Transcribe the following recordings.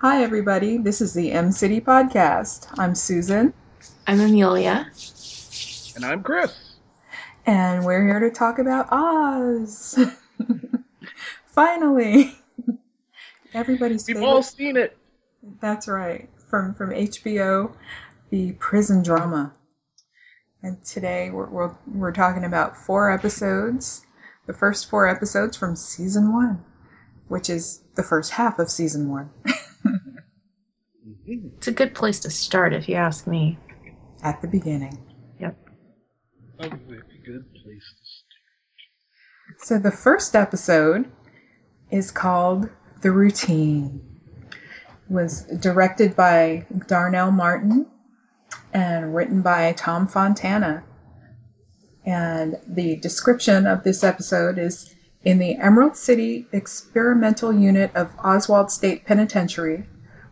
Hi, everybody. This is the M-City Podcast. I'm Susan. I'm Amelia. And I'm Chris. And we're here to talk about Oz. Finally. We've all seen it. That's right. From HBO, the prison drama. And today we're talking about 4 episodes. The first 4 episodes from season 1, which is the first half of season 1. It's a good place to start, if you ask me. At the beginning. Yep. A very good place to start. So the first episode is called The Routine. It was directed by Darnell Martin and written by Tom Fontana. And the description of this episode is, in the Emerald City Experimental Unit of Oswald State Penitentiary,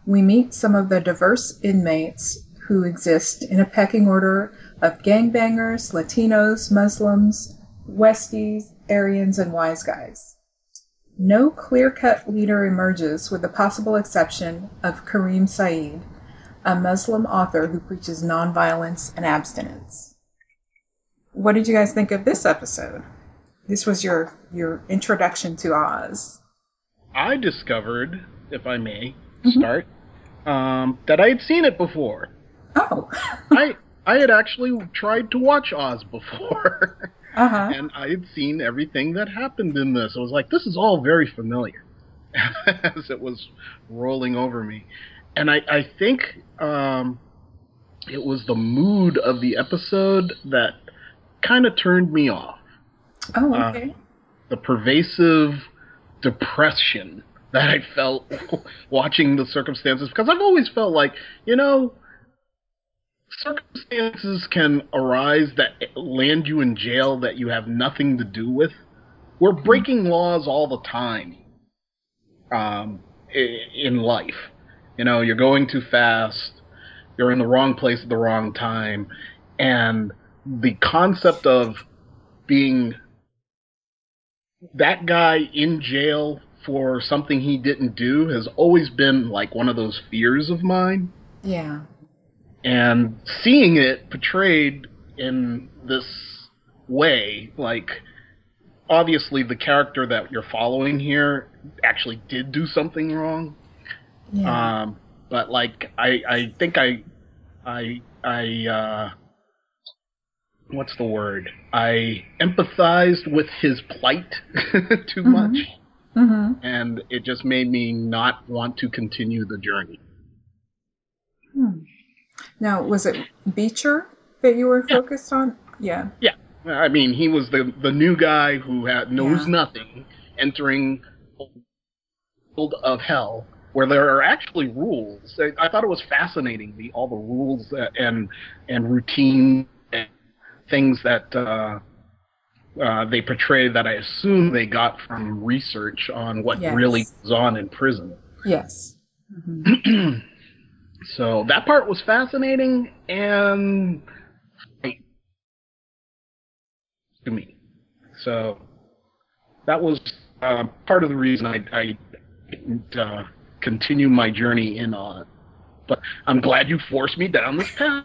we meet some of the diverse inmates who exist in a pecking order of gangbangers, Latinos, Muslims, Westies, Aryans, and wise guys. No clear-cut leader emerges, with the possible exception of Kareem Saïd, a Muslim author who preaches nonviolence and abstinence. What did you guys think of this episode? This was your introduction to Oz. I discovered, if I may, start, that I had seen it before. Oh. I had actually tried to watch Oz before. Uh-huh. And I had seen everything that happened in this. I was like, this is all very familiar, as it was rolling over me. And I think it was the mood of the episode that kind of turned me off. Oh, okay. The pervasive depression that I felt watching the circumstances, because I've always felt like, you know, circumstances can arise that land you in jail that you have nothing to do with. We're breaking laws all the time in life. You know, you're going too fast, you're in the wrong place at the wrong time, and the concept of being that guy in jail for something he didn't do has always been like one of those fears of mine. Yeah. And seeing it portrayed in this way, like, obviously the character that you're following here actually did do something wrong. Yeah. But like, I think I what's the word? I empathized with his plight too much. Mm-hmm. And it just made me not want to continue the journey. Hmm. Now, was it Beecher that you were focused on? Yeah. Yeah. I mean, he was the new guy who knows nothing, entering the world of hell, where there are actually rules. I thought it was fascinating, all the rules and routine and things that they portray that I assume they got from research on what really goes on in prison. Yes. Mm-hmm. So that part was fascinating and to me. So that was part of the reason I didn't continue my journey in on it. But I'm glad you forced me down this path.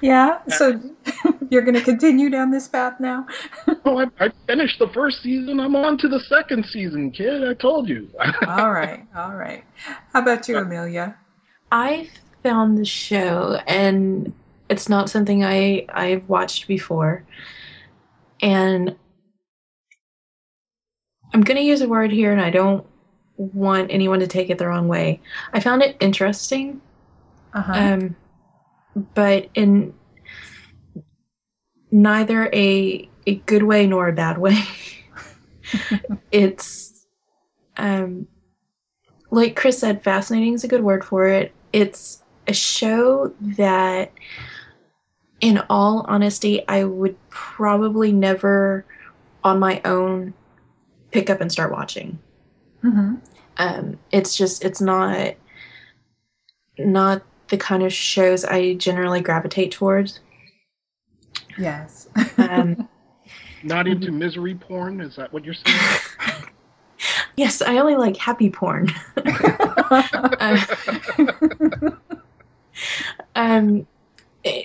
Yeah, so you're going to continue down this path now? Oh, I finished the first season. I'm on to the second season, kid. I told you. All right. How about you, Amelia? I found the show, and it's not something I've watched before. And I'm going to use a word here, and I don't want anyone to take it the wrong way. I found it interesting. Uh-huh. But in neither a good way nor a bad way. It's, like Chris said, fascinating is a good word for it. It's a show that, in all honesty, I would probably never, on my own, pick up and start watching. Mm-hmm. It's just, it's not the kind of shows I generally gravitate towards. Yes. Not into misery porn? Is that what you're saying? Yes, I only like happy porn.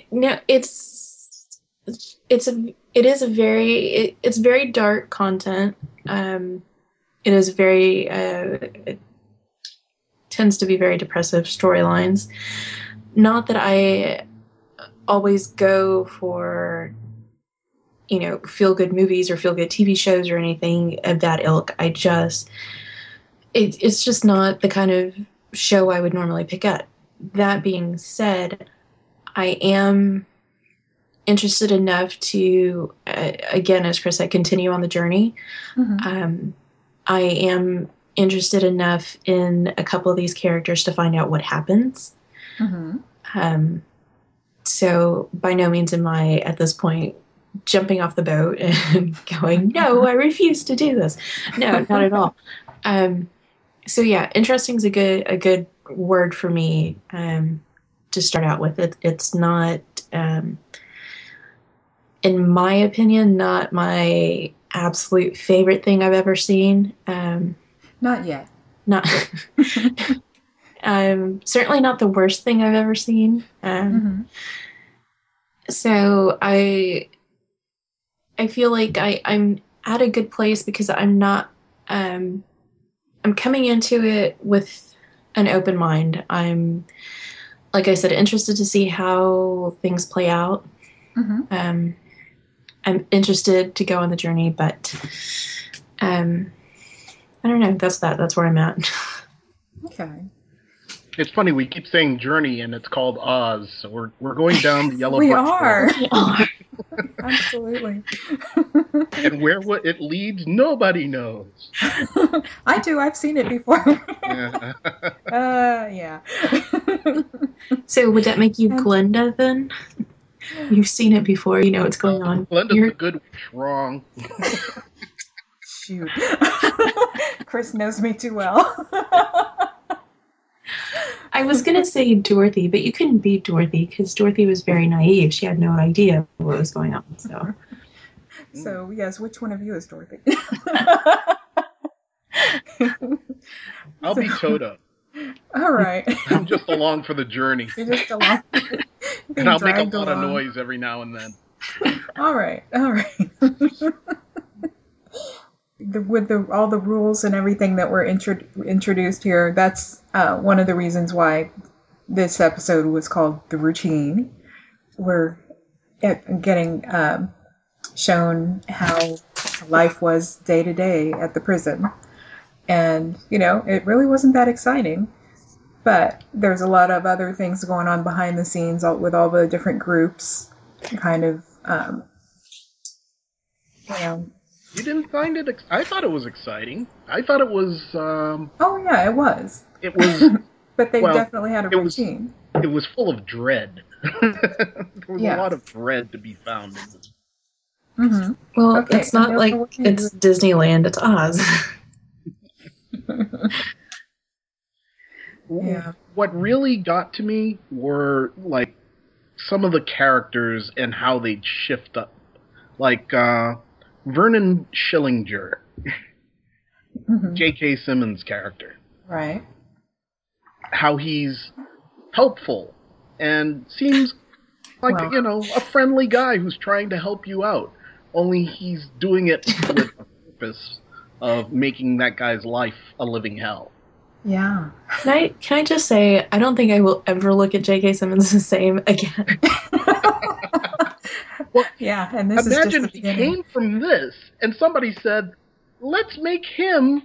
No, it's very dark content. It is very it tends to be very depressive storylines. Not that I always go for, you know, feel good movies or feel good TV shows or anything of that ilk. I just it's just not the kind of show I would normally pick up. That being said, I am interested enough to, again, as Chris said, continue on the journey. Mm-hmm. I am interested enough in a couple of these characters to find out what happens. Mm-hmm. So by no means am I, at this point, jumping off the boat and going, no, I refuse to do this. No, not at all. So yeah, interesting is a good word for me to start out with. It's not, in my opinion, not my absolute favorite thing I've ever seen. Not yet. Not certainly not the worst thing I've ever seen. So I feel like I'm at a good place because I'm not I'm coming into it with an open mind. I'm, like I said, interested to see how things play out. Mm-hmm. I'm interested to go on the journey, but I don't know. That's where I'm at. Okay. It's funny, we keep saying journey, and it's called Oz. So we're going down the yellow. We are. We are. Absolutely. And where it leads, nobody knows. I do. I've seen it before. Yeah. Yeah. So would that make you Glenda then? You've seen it before. You know what's going on. Glenda's a good witch, wrong. Shoot. Chris knows me too well. I was going to say Dorothy, but you couldn't be Dorothy because Dorothy was very naive. She had no idea what was going on. So yes, which one of you is Dorothy? I'll be Toto. All right. I'm just along for the journey. You're just along. And I'll make a lot of noise every now and then. All right. All the rules and everything that were introduced here, that's one of the reasons why this episode was called The Routine. We're getting shown how life was day to day at the prison. And, you know, it really wasn't that exciting. But there's a lot of other things going on behind the scenes with all the different groups, kind of, you know. You didn't find it? I thought it was exciting. I thought it was. Oh yeah, it was. It was. But they definitely had a routine. It was full of dread. There was a lot of dread to be found in this. Mm-hmm. Well, okay, it's not like it's Disneyland. It's Oz. Yeah. What really got to me were, like, some of the characters and how they'd shift up. Like, Vernon Schillinger. Mm-hmm. J.K. Simmons' character. Right. How he's helpful and seems like, you know, a friendly guy who's trying to help you out. Only he's doing it with the purpose of making that guy's life a living hell. Yeah. Can I just say, I don't think I will ever look at J.K. Simmons the same again. Well, yeah, and this imagine is just if he came from this and somebody said, let's make him,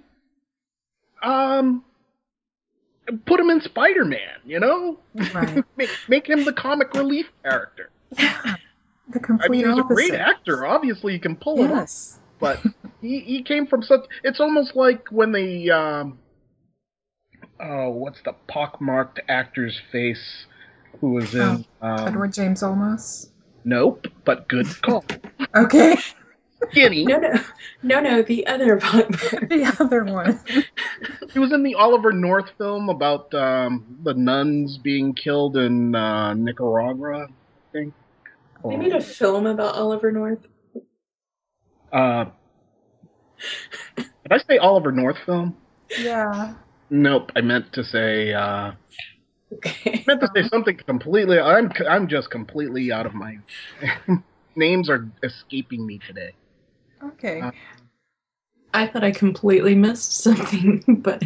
put him in Spider-Man, you know? Right. make him the comic relief character. Yeah, the complete he's opposite. He's a great actor, obviously you can pull him off, but he came from such, it's almost like when they, what's the pockmarked actor's face who was in... Edward James Olmos? Nope, but good call. Okay. Skinny. No, the other pockmarked. The other one. He was in the Oliver North film about the nuns being killed in Nicaragua, I think. They made a film about Oliver North. Did I say Oliver North film? Yeah. Nope. I meant to say. Okay. I meant to say something completely. I'm just completely out of my names are escaping me today. Okay. I thought I completely missed something, but.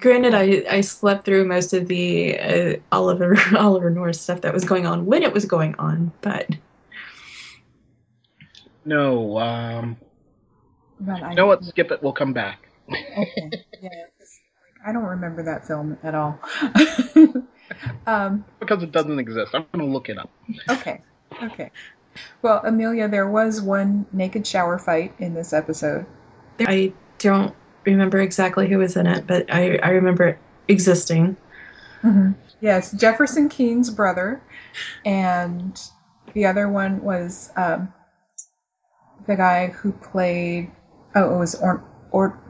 Granted, I slept through most of the Oliver North stuff that was going on when it was going on, but no, know what? Skip it. We'll come back. Okay. Yeah, I don't remember that film at all because it doesn't exist. I'm gonna look it up. Okay. Well, Amelia, there was one naked shower fight in this episode. I don't remember exactly who was in it, but I remember it existing. Mm-hmm. Yes, Jefferson Keene's brother, and the other one was the guy who played. Oh, it was Ortolani.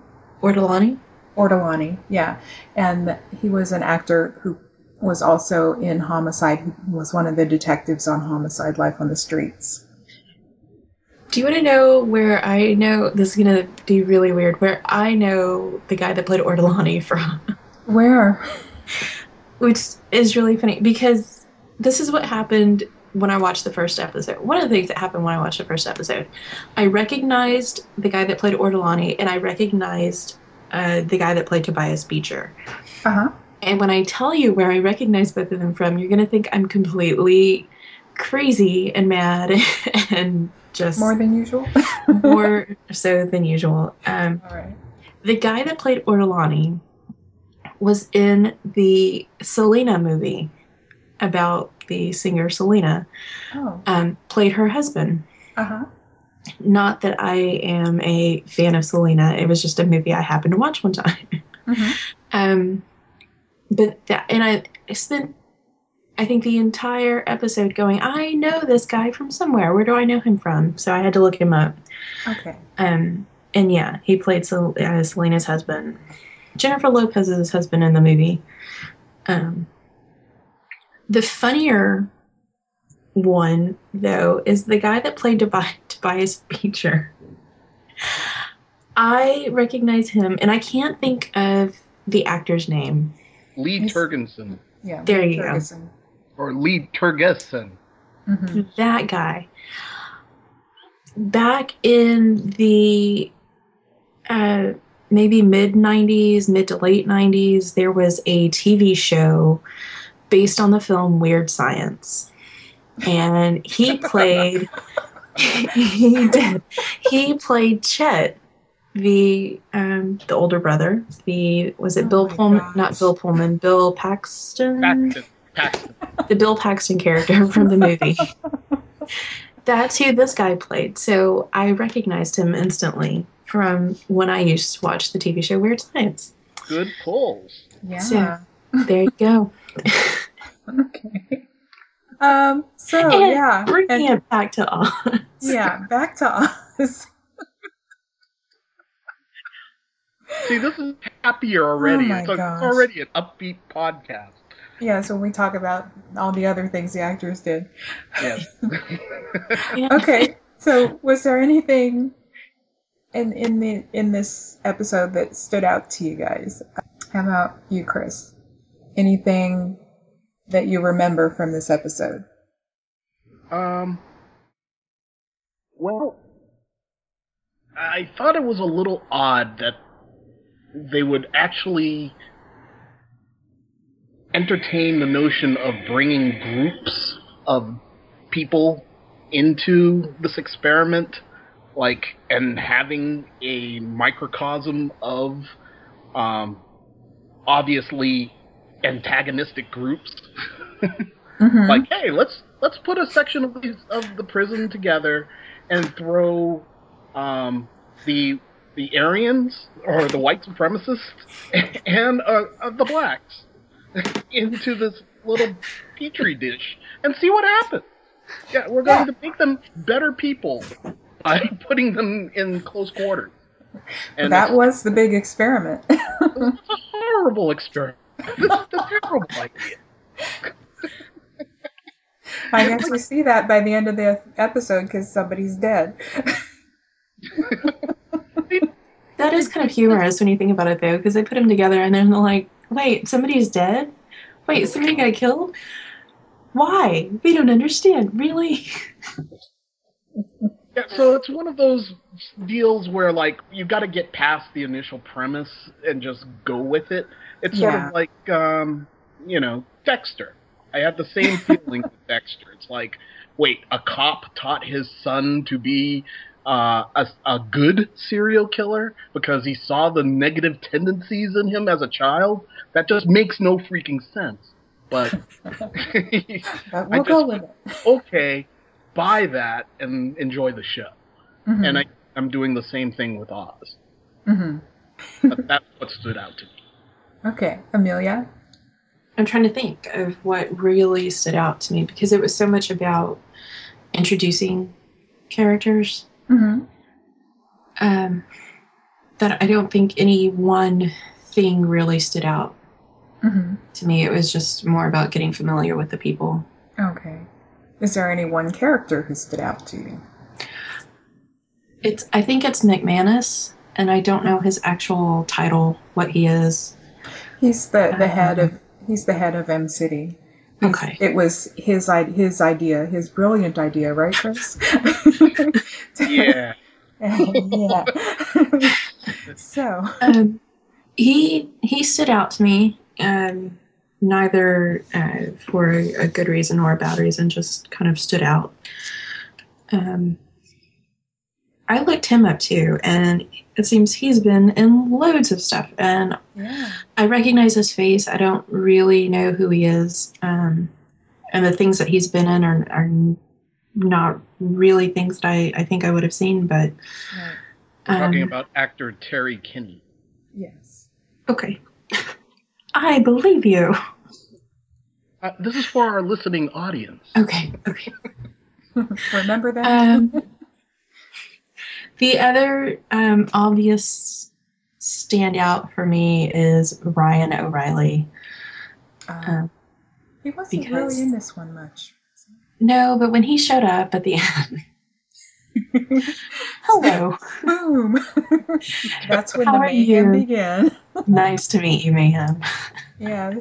Ortolani, yeah, and he was an actor who was also in Homicide. He was one of the detectives on Homicide Life on the Streets. Do you want to know where I know... This is going to be really weird. Where I know the guy that played Ortolani from. Where? Which is really funny, because this is what happened when I watched the first episode. One of the things that happened when I watched the first episode. I recognized the guy that played Ortolani, and I recognized the guy that played Tobias Beecher. Uh-huh. And when I tell you where I recognize both of them from, you're going to think I'm completely crazy and mad and just... More than usual? More so than usual. All right. The guy that played Ortolani was in the Selena movie about the singer Selena. Oh. Played her husband. Uh-huh. Not that I am a fan of Selena. It was just a movie I happened to watch one time. Mm-hmm. But that, and I spent, I think, the entire episode going, I know this guy from somewhere. Where do I know him from? So I had to look him up. Okay. And yeah, he played Selena's husband. Jennifer Lopez's husband in the movie. The funnier one, though, is the guy that played Tobias Beecher. I recognize him, and I can't think of the actor's name. Lee Tergesen. Yeah, there you Tergesen. Go. Or Lee Tergesen. Mm-hmm. That guy. Back in the maybe mid-90s, mid to late 90s, there was a TV show based on the film Weird Science. And he played... He played Chet. The older brother, Bill Paxton? Paxton. The Bill Paxton character from the movie. That's who this guy played. So I recognized him instantly from when I used to watch the TV show Weird Science. Good pulls. Yeah. So, there you go. Okay. Bringing it back to Oz. Yeah, back to Oz. See, this is happier already. Oh my gosh. It's already an upbeat podcast. Yeah, so we talk about all the other things the actors did. Yes. Okay, so was there anything in this episode that stood out to you guys? How about you, Chris? Anything that you remember from this episode? Well, I thought it was a little odd that they would actually entertain the notion of bringing groups of people into this experiment, and having a microcosm of obviously antagonistic groups. Mm-hmm. Hey, let's put a section of the prison together and throw the Aryans, or the white supremacists, and the blacks into this little petri dish and see what happens. Yeah, we're going to make them better people by putting them in close quarters. And that was the big experiment. It was a horrible experiment. This is a terrible idea. I guess we see that by the end of the episode because somebody's dead. That is kind of humorous when you think about it, though, because they put them together and then they're like, wait, somebody's dead? Wait, somebody got killed? Why? We don't understand, really? Yeah, so it's one of those deals where, like, you've got to get past the initial premise and just go with it. It's sort of like, you know, Dexter. I had the same feeling with Dexter. It's like, wait, a cop taught his son to be a good serial killer because he saw the negative tendencies in him as a child? That just makes no freaking sense. But we'll go with it. Okay, buy that and enjoy the show. Mm-hmm. And I'm doing the same thing with Oz. Mm-hmm. But that's what stood out to me. Okay, Amelia? I'm trying to think of what really stood out to me because it was so much about introducing characters. Mm-hmm. That I don't think any one thing really stood out. Mm-hmm. To me, it was just more about getting familiar with the people. Okay. Is there any one character who stood out to you? I think it's McManus, and I don't know his actual title, what he is. He's the head of M-City. Okay. It was his idea, his brilliant idea, right, Chris? Yeah. Yeah. So he stood out to me. Neither for a good reason or a bad reason, just kind of stood out. I looked him up too, and it seems he's been in loads of stuff, and I recognize his face. I don't really know who he is, and the things that he's been in are not really things that I think I would have seen, but... Right. We're talking about actor Terry Kinney. Yes. Okay. I believe you. This is for our listening audience. Okay. Remember that? The other obvious standout for me is Ryan O'Reilly. He wasn't really in this one much. No, but when he showed up at the end... Hello. Boom. That's when the mayhem began. Nice to meet you, mayhem. Yeah.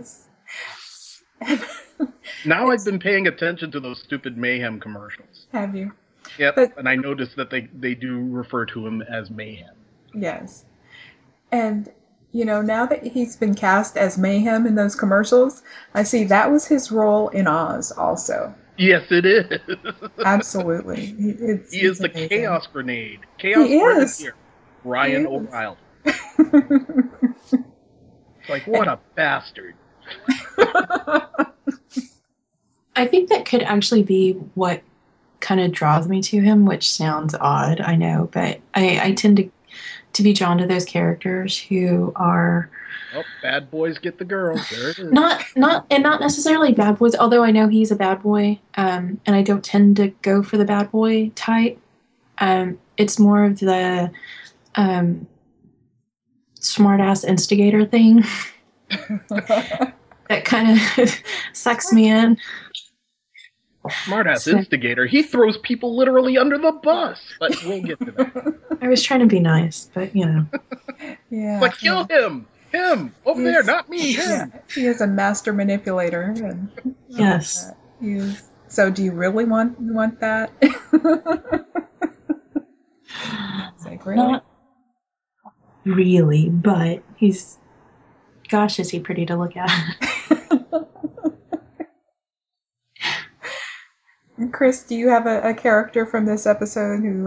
Now I've been paying attention to those stupid mayhem commercials. Have you? Yep. And I noticed that they do refer to him as mayhem. Yes. And, you know, now that he's been cast as mayhem in those commercials, I see that was his role in Oz also. Yes, it is. Absolutely. He is the amazing chaos grenade. Chaos grenadier. Ryan O'Reilly. It's like, what a bastard. I think that could actually be what kind of draws me to him, which sounds odd, I know, but I tend to be drawn to those characters who are... Oh, bad boys get the girl. There it is. Not necessarily bad boys, although I know he's a bad boy, and I don't tend to go for the bad boy type. It's more of the smart-ass instigator thing that kind of sucks me in. Smart-ass instigator. He throws people literally under the bus. But we'll get to that. I was trying to be nice, but, you know. Yeah. But kill him! Him! Over there, not me! Him! Yeah, he is a master manipulator. And yes. So do you really want that? It's like, really? Not really, but he's... Gosh, is he pretty to look at. Chris, do you have a character from this episode who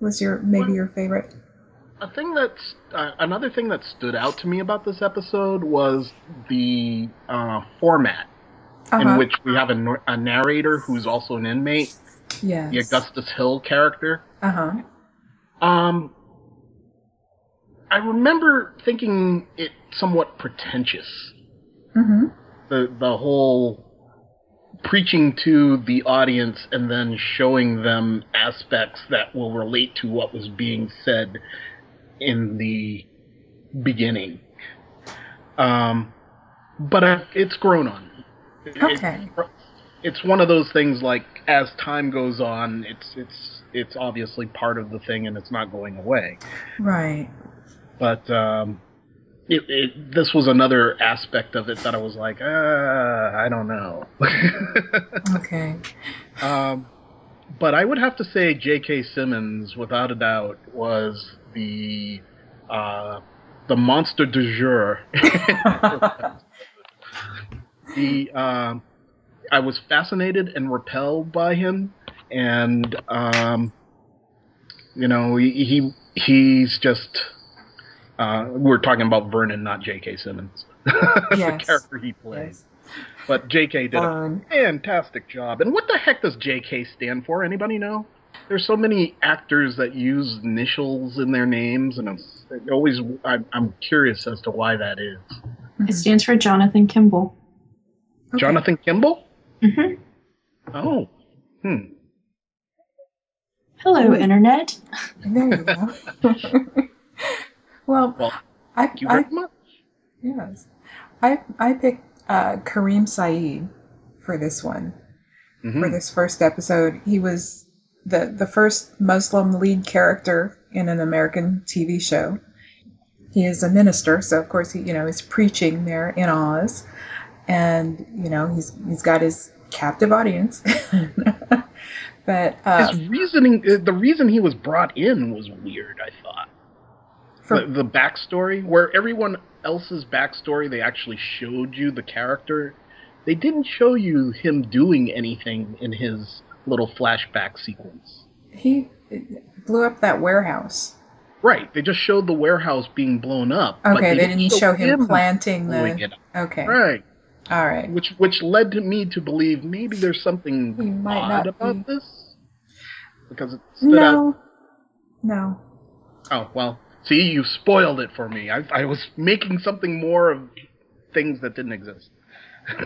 was your favorite? Another thing that stood out to me about this episode was the format in which we have a narrator who's also an inmate. Yes. The Augustus Hill character. I remember thinking it somewhat pretentious. Mm-hmm. The whole preaching to the audience and then showing them aspects that will relate to what was being said in the beginning. But it's grown on me. Okay. It, it's one of those things, like, as time goes on, it's obviously part of the thing and it's not going away. Right. But this was another aspect of it that I was like, I don't know. Okay. But I would have to say J.K. Simmons, without a doubt, was the monster du jour. I was fascinated and repelled by him, and you know, he's just. We're talking about Vernon, not J.K. Simmons. Yes. The character he plays. Yes. But J.K. did a fantastic job. And what the heck does J.K. stand for? Anybody know? There's so many actors that use initials in their names, and I'm curious as to why that is. It stands for Jonathan Kimball. Okay. Jonathan Kimball? Mm-hmm. Oh. Hmm. Hello, Internet. There you go. Well, thank you very much. Yes. I picked Kareem Saïd for this one. Mm-hmm. For this first episode, he was the first Muslim lead character in an American TV show. He is a minister, so of course he, you know, is preaching there in Oz, and you know, he's got his captive audience. But his reasoning, the reason he was brought in was weird, I thought. The backstory, where everyone else's backstory, they actually showed you the character. They didn't show you him doing anything in his little flashback sequence. He blew up that warehouse. Right. They just showed the warehouse being blown up. Okay, but they didn't show him planting the... Okay. Right. All right. Which led to me to believe maybe there's something odd about this. Because it stood out. No. Oh, well... See, you spoiled it for me. I was making something more of things that didn't exist.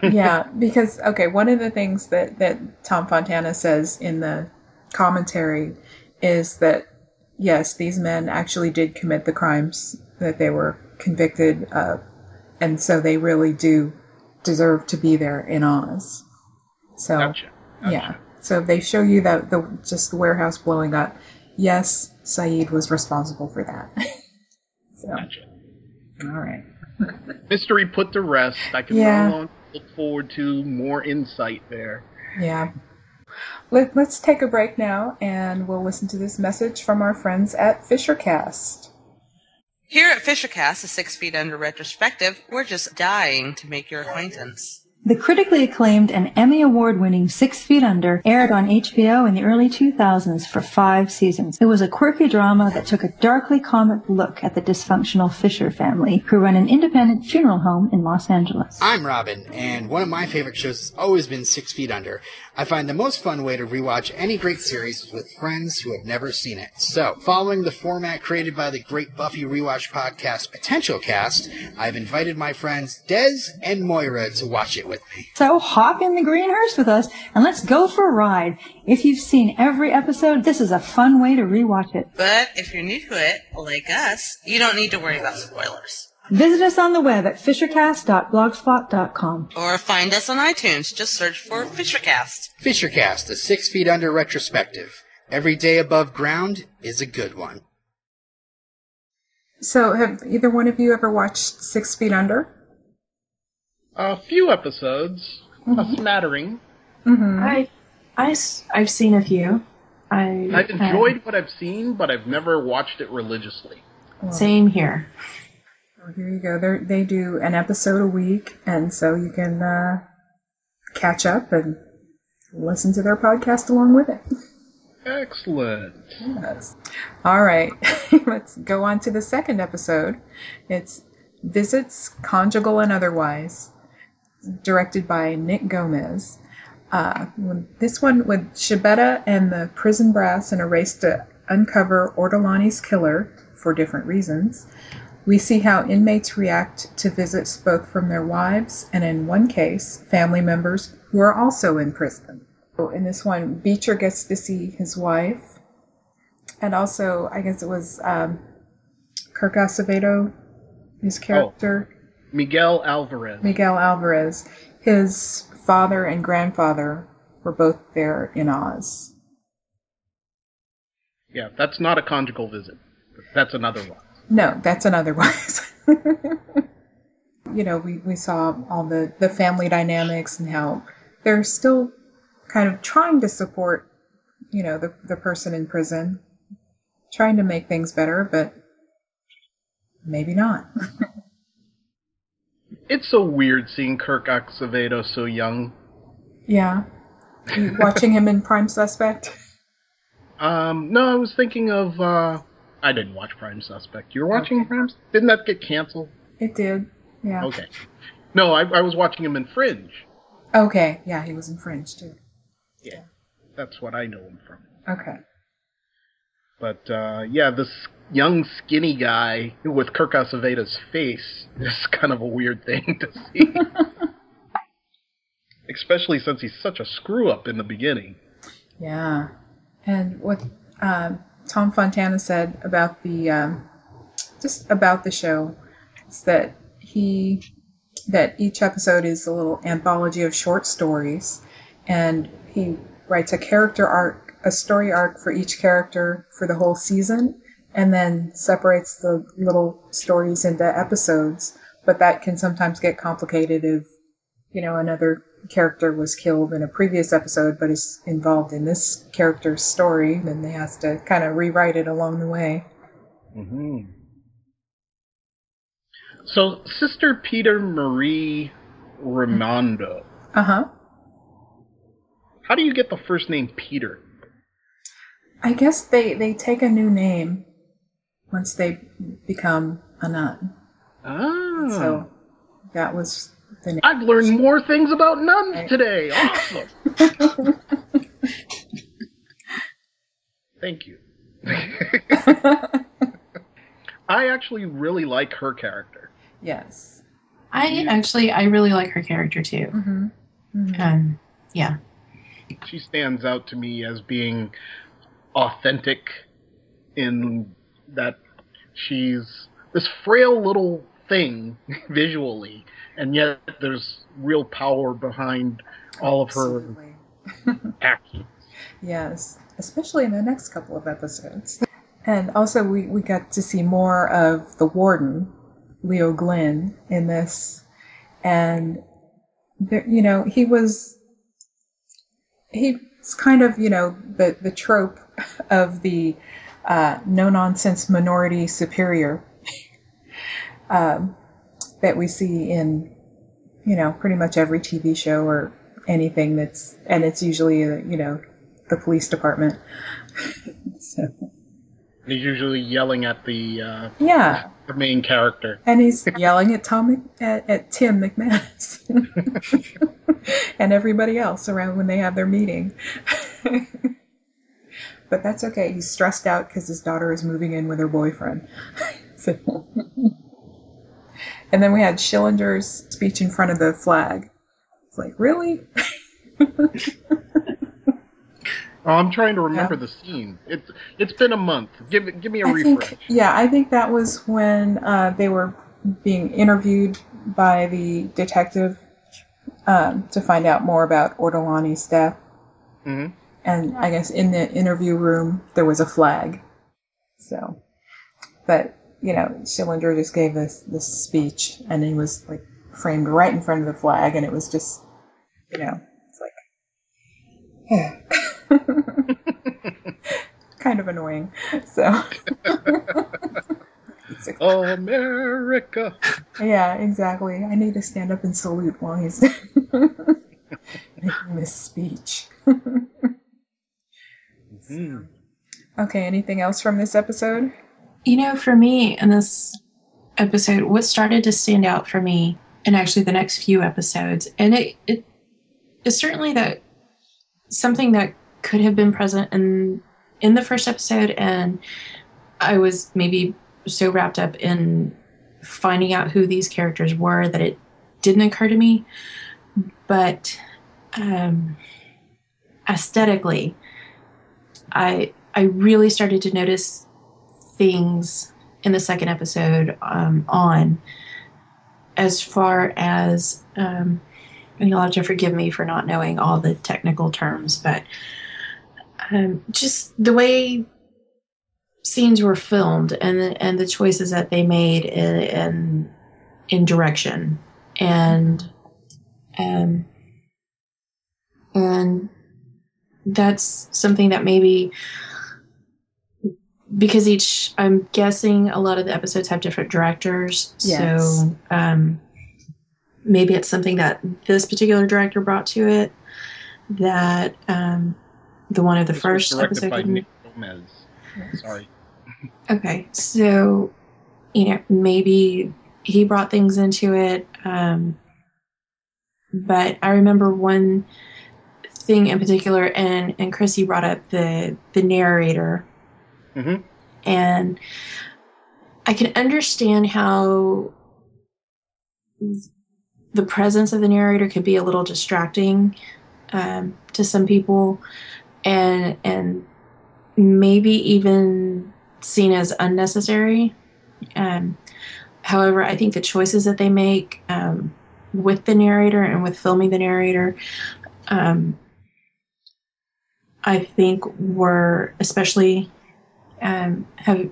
Yeah, because, okay, one of the things that Tom Fontana says in the commentary is that, yes, these men actually did commit the crimes that they were convicted of, and so they really do deserve to be there in Oz. So, gotcha. Yeah. So they show you that the warehouse blowing up. Yes, Saïd was responsible for that. So. Gotcha. All right. Mystery put to rest. I can no longer look forward to more insight there. Yeah. Let's take a break now, and we'll listen to this message from our friends at FisherCast. Here at FisherCast, the 6 Feet Under Retrospective, we're just dying to make your acquaintance. The critically acclaimed and Emmy Award-winning 6 Feet Under aired on HBO in the early 2000s for 5 seasons. It was a quirky drama that took a darkly comic look at the dysfunctional Fisher family, who run an independent funeral home in Los Angeles. I'm Robin, and one of my favorite shows has always been 6 Feet Under. I find the most fun way to rewatch any great series is with friends who have never seen it. So, following the format created by the great Buffy Rewatch podcast Potential Cast, I've invited my friends Des and Moira to watch it with me. So hop in the green hearse with us and let's go for a ride. If you've seen every episode, this is a fun way to rewatch it. But if you're new to it, like us, you don't need to worry about spoilers. Visit us on the web at fishercast.blogspot.com. Or find us on iTunes. Just search for FisherCast. FisherCast, a 6 Feet Under retrospective. Every day above ground is a good one. So, have either one of you ever watched 6 Feet Under? A few episodes. Mm-hmm. A smattering. Mm-hmm. I've seen a few. I've enjoyed what I've seen, but I've never watched it religiously. Same here. Here you go. They do an episode a week, and so you can catch up and listen to their podcast along with it. Excellent. Yes. All right. Let's go on to the second episode. It's Visits, Conjugal and Otherwise, directed by Nick Gomez. This one with Shibetta and the prison brass in a race to uncover Ortolani's killer for different reasons. We see how inmates react to visits both from their wives and, in one case, family members who are also in prison. So in this one, Beecher gets to see his wife, and also, I guess it was Kirk Acevedo, his character. Miguel Alvarez. His father and grandfather were both there in Oz. Yeah, that's not a conjugal visit. That's another one. No, that's another one. You know, we saw all the family dynamics and how they're still kind of trying to support, you know, the person in prison, trying to make things better, but maybe not. It's so weird seeing Kirk Acevedo so young. Yeah. Watching him in Prime Suspect? No, I was thinking of... I didn't watch Prime Suspect. You were watching Prime? Didn't that get canceled? It did, yeah. Okay. No, I was watching him in Fringe. Okay, yeah, he was in Fringe, too. Yeah, that's what I know him from. Okay. But, yeah, this young, skinny guy with Kirk Acevedo's face is kind of a weird thing to see. Especially since he's such a screw-up in the beginning. Yeah. And what Tom Fontana said about the, just about the show, is that that each episode is a little anthology of short stories, and he writes a character arc, a story arc for each character for the whole season, and then separates the little stories into episodes. But that can sometimes get complicated if, you know, another character was killed in a previous episode but is involved in this character's story, then they have to kind of rewrite it along the way. Mm-hmm. So, Sister Peter Marie Raimondo. Uh-huh. How do you get the first name Peter? I guess they take a new name once they become a nun. Ah. So, that was... I've learned more things about nuns today. Awesome. Thank you. I actually really like her character. Yes. I really like her character too. Mm-hmm. Mm-hmm. Yeah. She stands out to me as being authentic in that she's this frail little thing visually, and yet there's real power behind all of her actions. Yes, especially in the next couple of episodes. And also we got to see more of the warden, Leo Glynn, in this. And, there, you know, he's kind of, you know, the trope of the no-nonsense minority superior. That we see in, you know, pretty much every TV show or anything and it's usually, you know, the police department. So. He's usually yelling at the main character. And he's yelling at Tim McManus and everybody else around when they have their meeting. But that's okay. He's stressed out because his daughter is moving in with her boyfriend. So. And then we had Schillinger's speech in front of the flag. It's like, really? I'm trying to remember the scene. It's been a month. Give me a refresh. I think that was when they were being interviewed by the detective to find out more about Ortolani's death. Mm-hmm. And I guess in the interview room there was a flag. So, but. You know, Schillinger just gave this speech, and he was, like, framed right in front of the flag, and it was just, you know, it's like, kind of annoying, so. Oh, America! Yeah, exactly. I need to stand up and salute while he's making this speech. Mm-hmm. Okay, anything else from this episode? You know, for me, in this episode, what started to stand out for me, and actually the next few episodes, and it is certainly that something that could have been present in the first episode, and I was maybe so wrapped up in finding out who these characters were that it didn't occur to me, but aesthetically, I really started to notice things in the second episode as far as and you'll have to forgive me for not knowing all the technical terms, but just the way scenes were filmed and the choices that they made in direction and that's something that maybe, because each, I'm guessing a lot of the episodes have different directors. Yes. So maybe it's something that this particular director brought to it that the one of the first episode. By Nick Gomez. Sorry. Okay. So, you know, maybe he brought things into it. But I remember one thing in particular, and Chrissy brought up the narrator. Mm-hmm. And I can understand how the presence of the narrator could be a little distracting to some people, and maybe even seen as unnecessary. However, I think the choices that they make with the narrator and with filming the narrator, I think were especially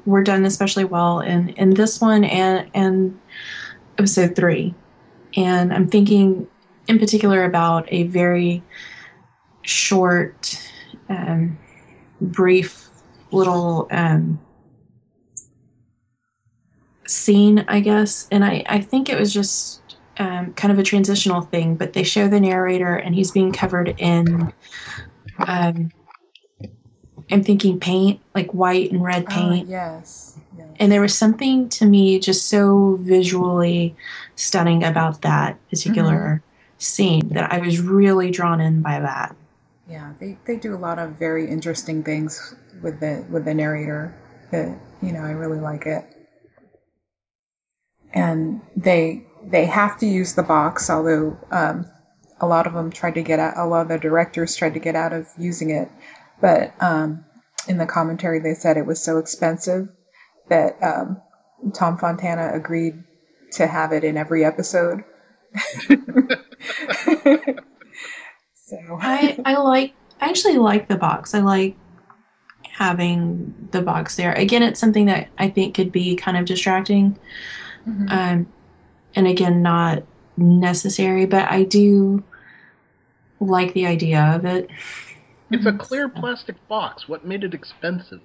were done especially well in this one and episode 3. And I'm thinking in particular about a very short, brief little scene, I guess. And I think it was just kind of a transitional thing, but they show the narrator and he's being covered in, I'm thinking paint, like white and red paint. Yes. And there was something to me just so visually stunning about that particular scene that I was really drawn in by that. Yeah, they do a lot of very interesting things with the narrator that, you know, I really like it. And they have to use the box, although a lot of them tried to get out, a lot of the directors tried to get out of using it. But in the commentary, they said it was so expensive that Tom Fontana agreed to have it in every episode. So I actually like the box. I like having the box there. Again, it's something that I think could be kind of distracting, and again, not necessary. But I do like the idea of it. It's a clear plastic box. What made it expensive?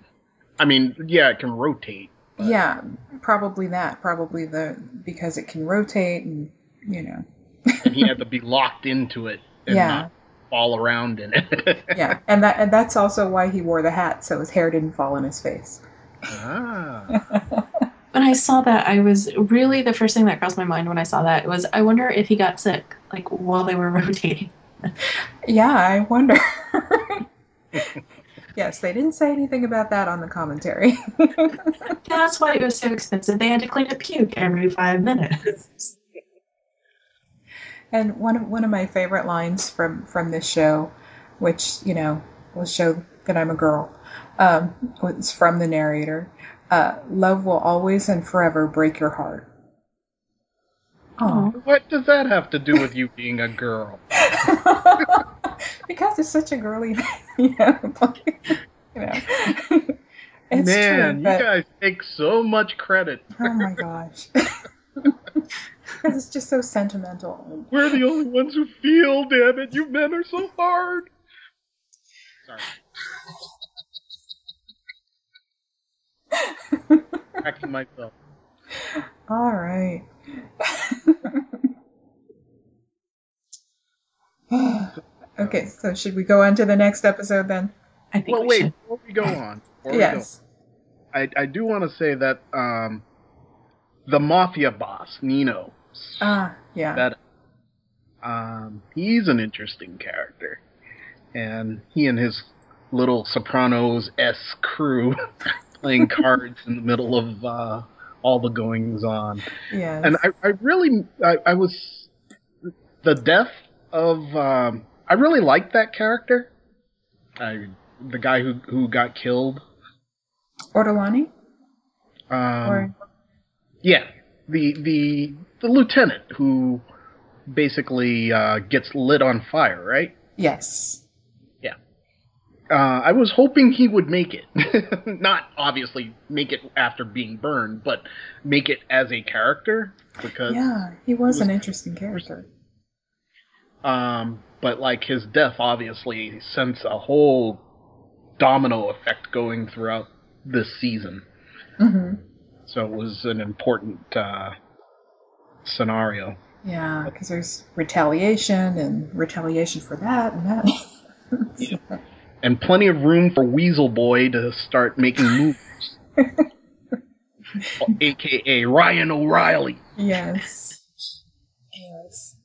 I mean, yeah, it can rotate. But... yeah, probably that. Probably because it can rotate and, you know. And he had to be locked into it and not fall around in it. Yeah, and that's also why he wore the hat, so his hair didn't fall in his face. Ah. When I saw that, I was really, the first thing that crossed my mind when I saw that was, I wonder if he got sick, like, while they were rotating. Yeah, I wonder. Yes, they didn't say anything about that on the commentary. That's why it was so expensive. They had to clean up puke every 5 minutes. And one of my favorite lines from this show, which, you know, will show that I'm a girl, was from the narrator. Love will always and forever break your heart. Oh, what does that have to do with you being a girl? Because it's such a girly thing, you know. It's man, true, but, you guys take so much credit. Oh my gosh. Because it's just so sentimental. We're the only ones who feel, damn it. You men are so hard. Sorry. Cracking myself. All right. Okay, so should we go on to the next episode then? I think. Well, wait, should. Before we go on. Yes. I do want to say that the mafia boss, Nino. Yeah. That, he's an interesting character, and he and his little Sopranos-esque crew playing cards in the middle of all the goings on. Yes. And I really was the death of I really liked that character. The guy who got killed. Ortolani? Yeah. The lieutenant who basically gets lit on fire, right? Yes. Yeah. I was hoping he would make it. Not, obviously, make it after being burned, but make it as a character. Because yeah, he was an interesting character. But, like, his death obviously sends a whole domino effect going throughout this season. Mm-hmm. So it was an important scenario. Yeah, because there's retaliation for that and that. Yeah. And plenty of room for Weasel Boy to start making moves. A.K.A. Ryan O'Reilly. Yes. Yes.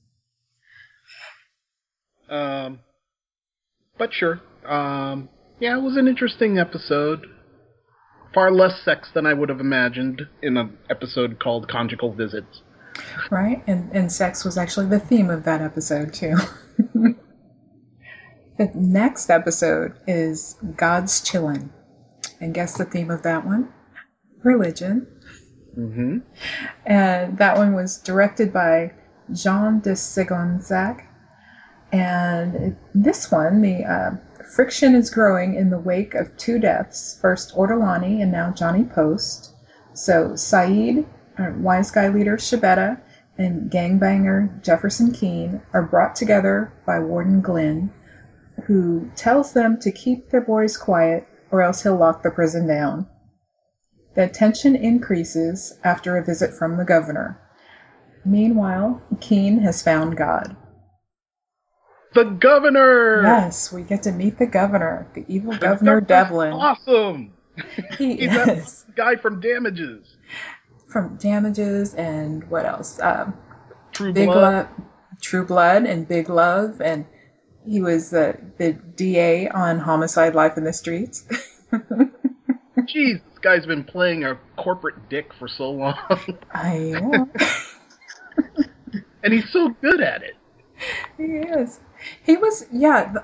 But sure. Yeah, it was an interesting episode. Far less sex than I would have imagined in an episode called Conjugal Visits. Right, and sex was actually the theme of that episode, too. The next episode is God's Chillin'. And guess the theme of that one? Religion. Mm-hmm. And that one was directed by Jean de Segonzac. And this one, the friction is growing in the wake of two deaths, first Ortolani and now Johnny Post. So Saïd, wise guy leader Shibetta, and gangbanger Jefferson Keene are brought together by Warden Glynn, who tells them to keep their boys quiet or else he'll lock the prison down. The tension increases after a visit from the governor. Meanwhile, Keene has found God. The governor! Yes, we get to meet the governor, the evil governor Devlin. Awesome! He's yes. That guy from Damages. From Damages and what else? True Blood and Big Love. And he was the DA on Homicide Life in the Streets. Jeez, this guy's been playing a corporate dick for so long. I know. And he's so good at it. He is. He was, yeah,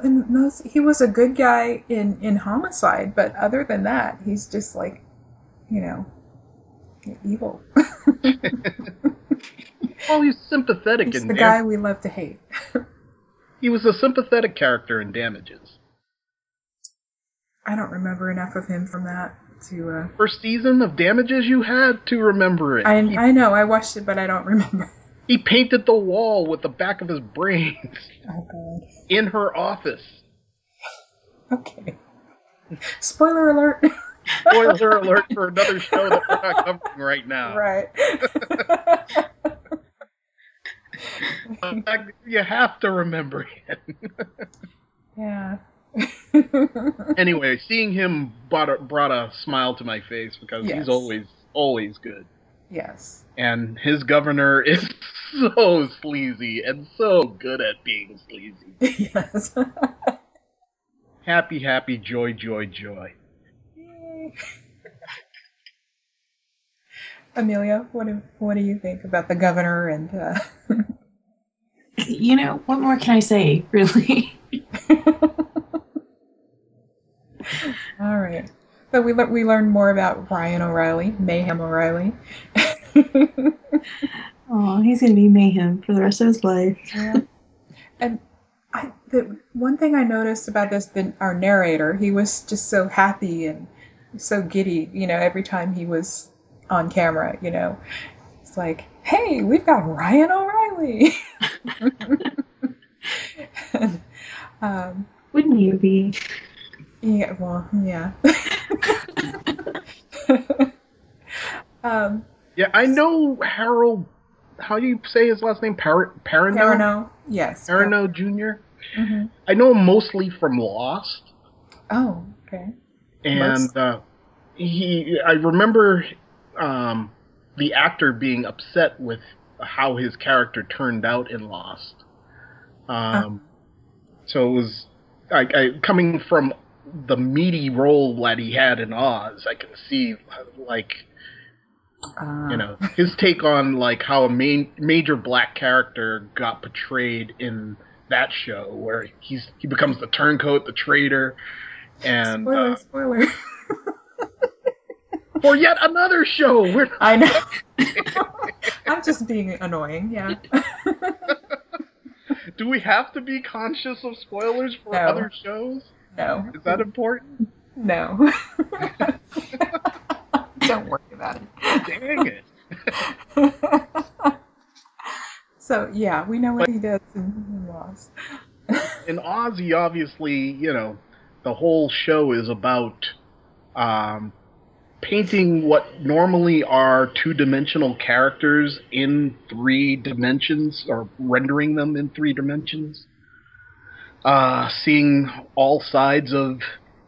he was a good guy in Homicide, but other than that, he's just like, you know, evil. Oh, he's sympathetic in there. He's the guy we love to hate. He was a sympathetic character in Damages. I don't remember enough of him from that to... First season of Damages, you had to remember it. I know, I watched it, but I don't remember. He painted the wall with the back of his brains. Oh, God. In her office. Okay. Spoiler alert. Spoiler alert for another show that we're not covering right now. Right. You have to remember him. Yeah. Anyway, seeing him brought a smile to my face because yes. He's always good. Yes. And his governor is so sleazy and so good at being sleazy. Yes. Happy, happy, joy, joy, joy. Yay. Amelia, what do you think about the governor and... You know, what more can I say, really? All right. So we learned more about Ryan O'Reilly, Mayhem O'Reilly. Oh, he's going to be Mayhem for the rest of his life. Yeah. And the one thing I noticed about this, our narrator, he was just so happy and so giddy, you know, every time he was on camera, you know. It's like, hey, we've got Ryan O'Reilly. And, wouldn't you be? Yeah, well, yeah. Yeah, I know Harold, how do you say his last name? Perrineau? Yes. Perrineau Jr. Mm-hmm. I know him mostly from Lost. Oh, okay. And I remember the actor being upset with how his character turned out in Lost. So it was, I coming from the meaty role that he had in Oz, I can see, like... You know, his take on like how a major black character got portrayed in that show, where he becomes the turncoat, the traitor, and spoiler. For yet another show, I know. I'm just being annoying, yeah. Do we have to be conscious of spoilers for other shows? No. Is that important? No. Don't worry about it. Dang it. So, yeah, we know what he does in Oz. In Oz, he obviously, you know, the whole show is about painting what normally are two-dimensional characters in three dimensions, or rendering them in three dimensions. Seeing all sides of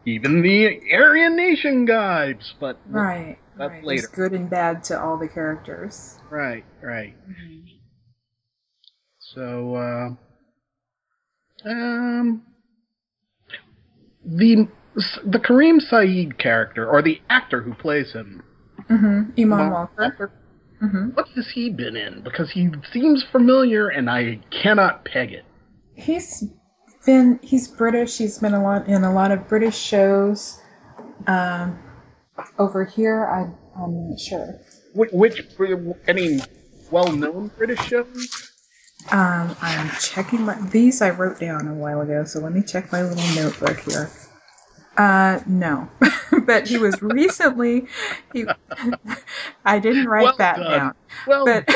even the Aryan Nation guys, but right, that's right. Later. There's good and bad to all the characters. Right, right. Mm-hmm. So, the Kareem Saïd character, or the actor who plays him, Imam Walker. Mm-hmm. What has he been in? Because he seems familiar, and I cannot peg it. He's British. He's been in a lot of British shows. Over here, I'm not sure. Which any well-known British shows? I'm checking these I wrote down a while ago, so let me check my little notebook here. No. But he was recently... I didn't write down. Well but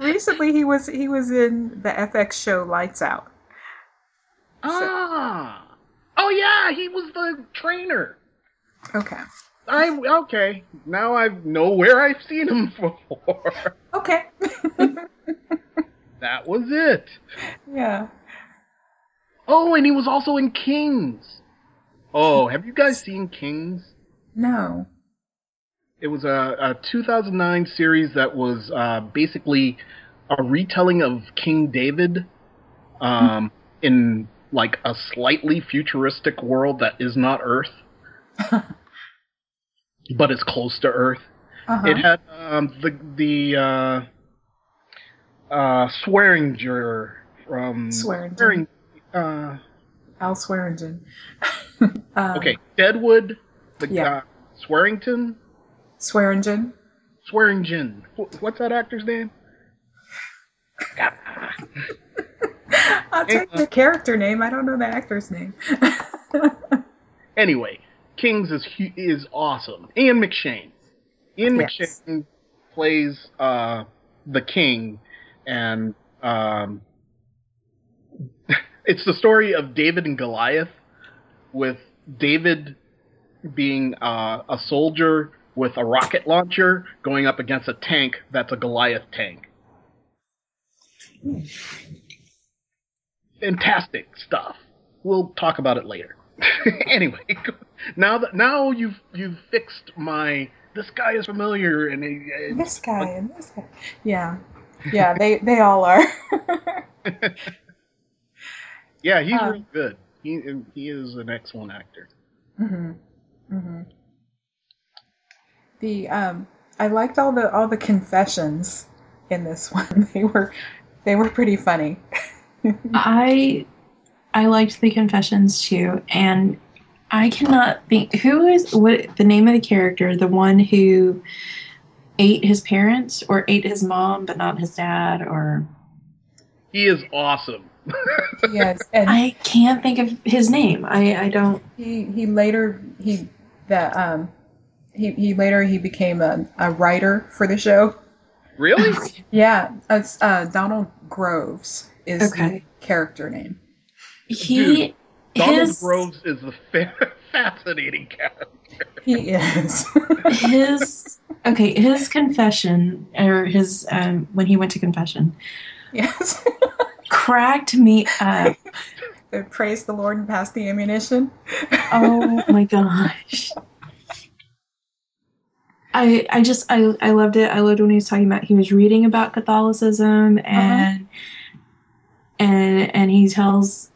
recently he was in the FX show Lights Out. Ah! Oh yeah, he was the trainer. Okay. Okay. Now I know where I've seen him before. Okay. That was it. Yeah. Oh, and he was also in Kings. Oh, have you guys seen Kings? No. It was a 2009 series that was basically a retelling of King David in like a slightly futuristic world that is not Earth. But it's close to Earth. Uh-huh. It had swearing juror from Swearingen. Al Swearingen. Okay, Deadwood, Swearington. Swearingen. What's that actor's name? I'll take the character name. I don't know the actor's name. Anyway, Kings is awesome. Ian McShane. Ian McShane plays the king. And it's the story of David and Goliath, with David being a soldier with a rocket launcher going up against a tank that's a Goliath tank. Fantastic stuff. We'll talk about it later. Anyway, now you've fixed my this guy is familiar and this guy. Yeah. Yeah, they all are. Yeah, he's really good. He is an excellent actor. Mm-hmm. Mm-hmm. The I liked all the confessions in this one. They were pretty funny. I liked the confessions too, and I cannot think what the name of the character, the one who ate his parents, or ate his mom, but not his dad, or... He is awesome. Yes, and I can't think of his name. I don't... He later became a writer for the show. Really? Yeah, it's Donald Groves is the character name. Donald Groves is a fascinating character. He is. His confession, or his, when he went to confession. Yes. Cracked me up. Praise the Lord and pass the ammunition. Oh my gosh. I loved it. I loved when he was talking about, he was reading about Catholicism and he tells,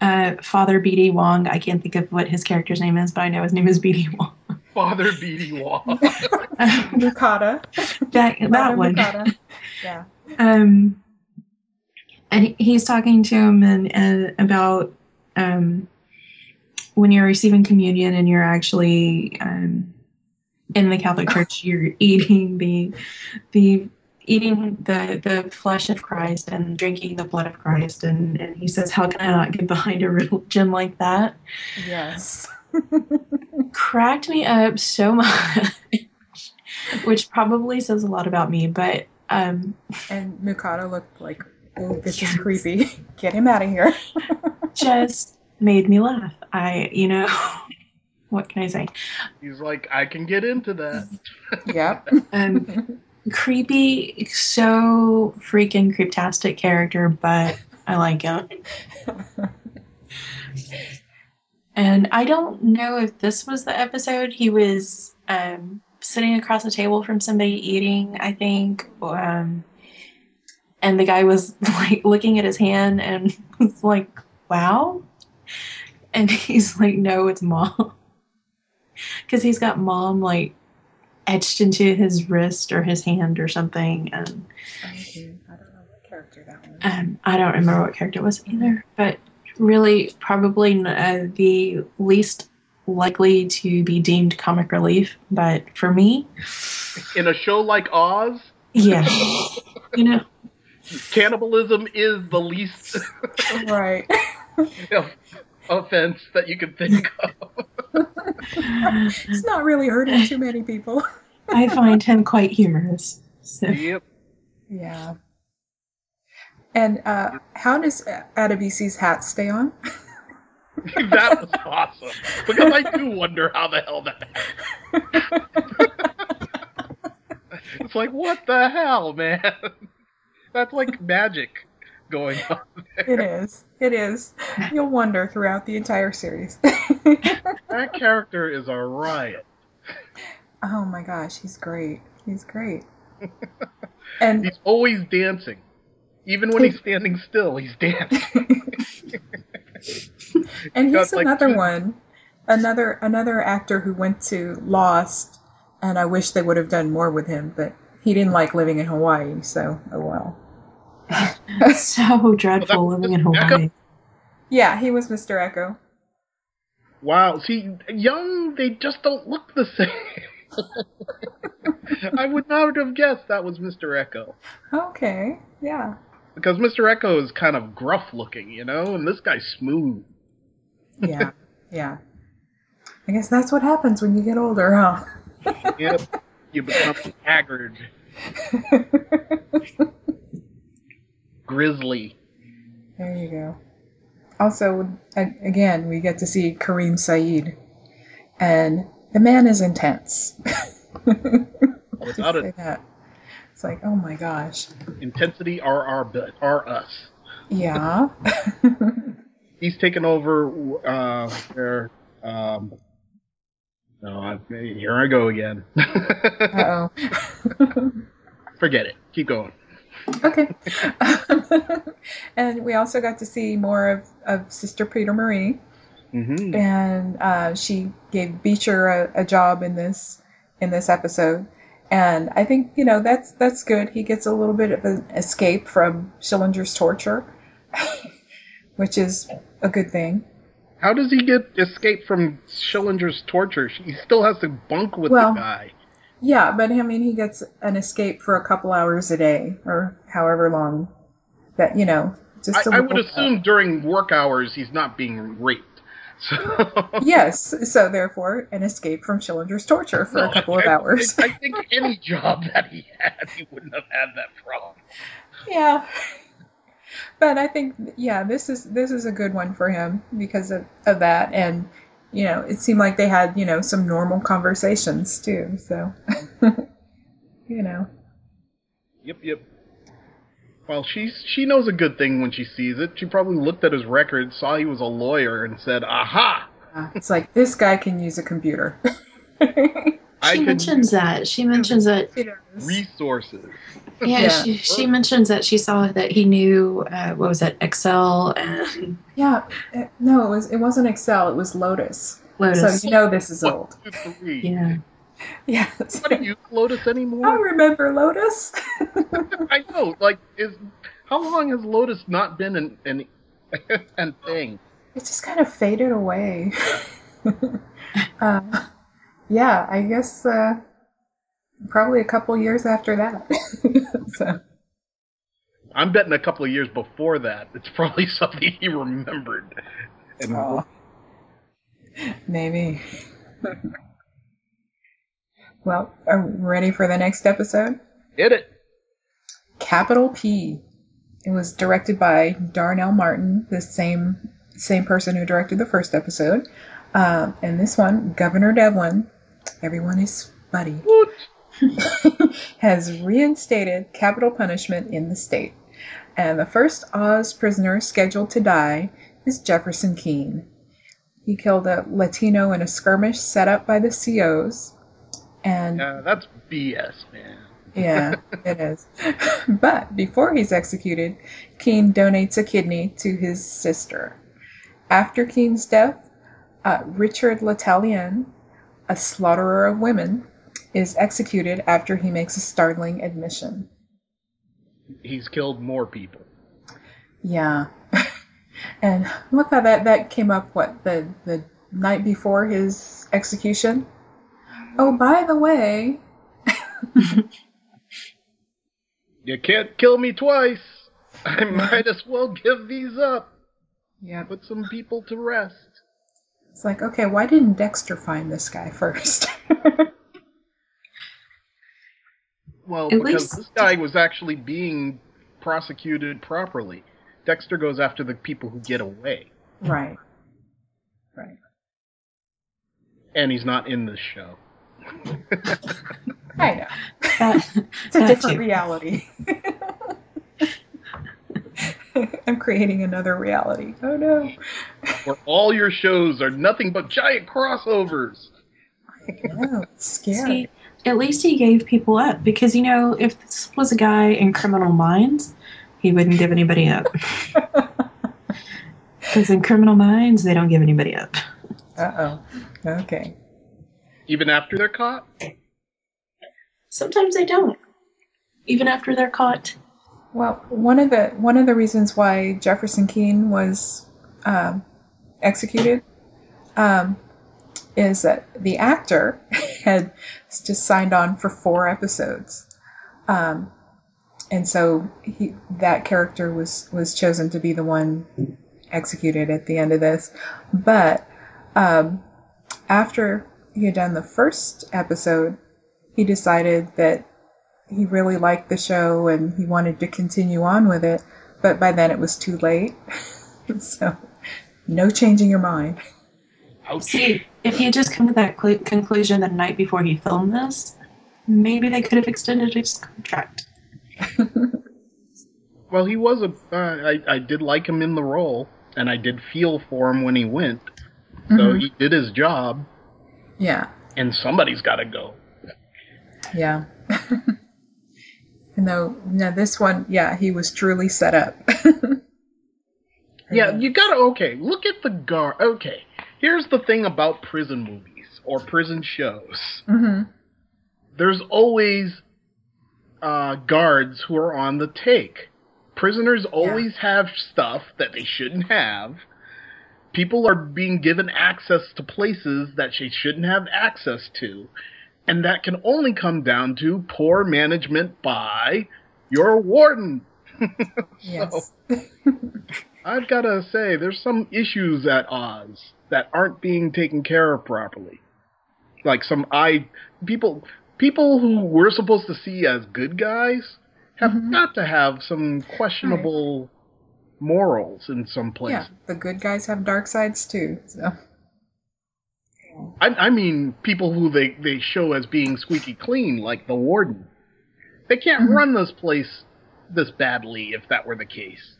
Father B.D. Wong, I can't think of what his character's name is, but I know his name is B.D. Wong. Father B.D. Wong. Mukada. That one. Mukada. Yeah. And he's talking to him and about when you're receiving communion and you're actually in the Catholic Church, you're eating the eating the flesh of Christ and drinking the blood of Christ. And he says, how can I not get behind a religion like that? Yes. Cracked me up so much, which probably says a lot about me, but... and Mukada looked like, oh, this yes. is creepy. Get him out of here. Just made me laugh. What can I say? He's like, I can get into that. Yep. Creepy, so freaking creeptastic character, but I like him. And I don't know if this was the episode. He was sitting across the table from somebody eating, I think. And the guy was like looking at his hand and was like, wow. And he's like, no, it's mom. Because he's got mom like etched into his wrist or his hand or something. I don't know what character that was. I don't remember what character it was either. But really, probably the least likely to be deemed comic relief. But for me, in a show like Oz, yeah, cannibalism is the least right offense that you can think of. It's not really hurting too many people. I find him quite humorous. So. Yep. Yeah. And how does Adebisi's hat stay on? That was awesome. Because I do wonder how the hell that happened. It's like, what the hell, man? That's like magic going on there. It is. It is. You'll wonder throughout the entire series. That character is a riot. Oh my gosh, he's great. He's great. And he's always dancing. Even when he's standing still, he's dancing. And he's another one. Another actor who went to Lost, and I wish they would have done more with him, but he didn't like living in Hawaii, so oh well. So dreadful living in Hawaii. Echo? Yeah, he was Mr. Echo. Wow, see, young, they just don't look the same. I would not have guessed that was Mr. Echo. Okay, yeah. Because Mr. Echo is kind of gruff looking, and this guy's smooth. Yeah, yeah. I guess that's what happens when you get older, huh? Yep, you become haggard. Grizzly. There you go. Also, again, we get to see Kareem Saïd, and the man is intense. Without it, it's like, oh my gosh. Intensity are us. Yeah. He's taken over. Here I go again. Uh oh. Forget it. Keep going. Okay. And we also got to see more of Sister Peter Marie. Mm-hmm. And she gave Beecher a job in this episode. And I think, that's good. He gets a little bit of an escape from Schillinger's torture, which is a good thing. How does he get escape from Schillinger's torture? He still has to bunk with the guy. Yeah, but I mean, he gets an escape for a couple hours a day, or however long that, just I would assume during work hours he's not being raped. So. Yes, so therefore, an escape from Schillinger's torture for a couple of hours. I think any job that he had, he wouldn't have had that problem. Yeah. But I think, this is a good one for him because of that, and... it seemed like they had, some normal conversations, too, so, Yep. Well, she knows a good thing when she sees it. She probably looked at his record, saw he was a lawyer, and said, aha! It's like, this guy can use a computer. She mentions that. Resources. Yeah. She mentions that she saw that he knew, what was it, Excel? And... Yeah. No, it wasn't Excel. It was Lotus. Lotus. So this is old. 1, 2, 3. Yeah. Yes. What do you use Lotus anymore? I remember Lotus. I know. Like, how long has Lotus not been an thing? It just kind of faded away. Yeah, I guess probably a couple years after that. So I'm betting a couple of years before that, it's probably something he remembered. Oh, maybe. Well, are we ready for the next episode? Hit it. Capital P. It was directed by Darnell Martin, the same person who directed the first episode. And this one, Governor Devlin, everyone is buddy, has reinstated capital punishment in the state. And the first Oz prisoner scheduled to die is Jefferson Keene. He killed a Latino in a skirmish set up by the COs. And that's BS, man. Yeah, it is. But before he's executed, Keene donates a kidney to his sister. After Keene's death, Richard L'Italien, a slaughterer of women, is executed after he makes a startling admission. He's killed more people. Yeah. And look how that came up, what, the night before his execution? Oh, by the way... You can't kill me twice. I might as well give these up. Yeah, put some people to rest. It's like, okay, why didn't Dexter find this guy first? Well, because this guy was actually being prosecuted properly. Dexter goes after the people who get away. Right. Right. And he's not in this show. I know. It's a different reality. I'm creating another reality. Oh, no. Where all your shows are nothing but giant crossovers. I know. It's scary. See, at least he gave people up. Because, you know, if this was a guy in Criminal Minds, he wouldn't give anybody up. Because in Criminal Minds, they don't give anybody up. Uh-oh. Okay. Even after they're caught? Sometimes they don't, even after they're caught. Well, one of the reasons why Jefferson Keene was executed is that the actor had just signed on for 4 episodes, and so that character was chosen to be the one executed at the end of this. But after he had done the first episode, he decided that he really liked the show and he wanted to continue on with it, but by then it was too late. So, no changing your mind. See, if he had just come to that conclusion the night before he filmed this, maybe they could have extended his contract. Well, he was I did like him in the role, and I did feel for him when he went. So He did his job. Yeah. And somebody's got to go. Yeah. And though, no, this one, yeah, he was truly set up. Yeah, you gotta, okay, look at the guard. Okay, here's the thing about prison movies or prison shows. Mm-hmm. There's always guards who are on the take. Prisoners always have stuff that they shouldn't have. People are being given access to places that they shouldn't have access to. And that can only come down to poor management by your warden. Yes. I've got to say, there's some issues at Oz that aren't being taken care of properly. Like people who we're supposed to see as good guys have got to have some questionable morals in some places. Yeah, the good guys have dark sides too, so... I mean people who they show as being squeaky clean, like the warden. They can't run this place this badly if that were the case.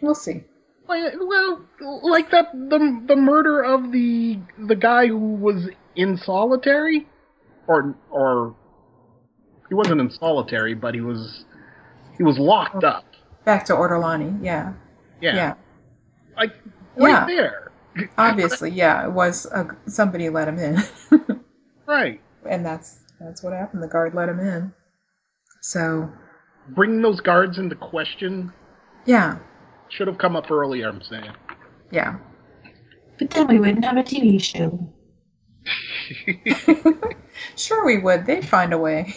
We'll see. Well, like that the murder of the guy who was in solitary, or he wasn't in solitary, but he was locked up. Back to Ortolani, yeah. Yeah. Like right there. Obviously, yeah, it was somebody let him in. Right. And that's what happened. The guard let him in. So... bringing those guards into question... yeah. Should have come up earlier, I'm saying. Yeah. But then we wouldn't have a TV show. Sure we would. They'd find a way.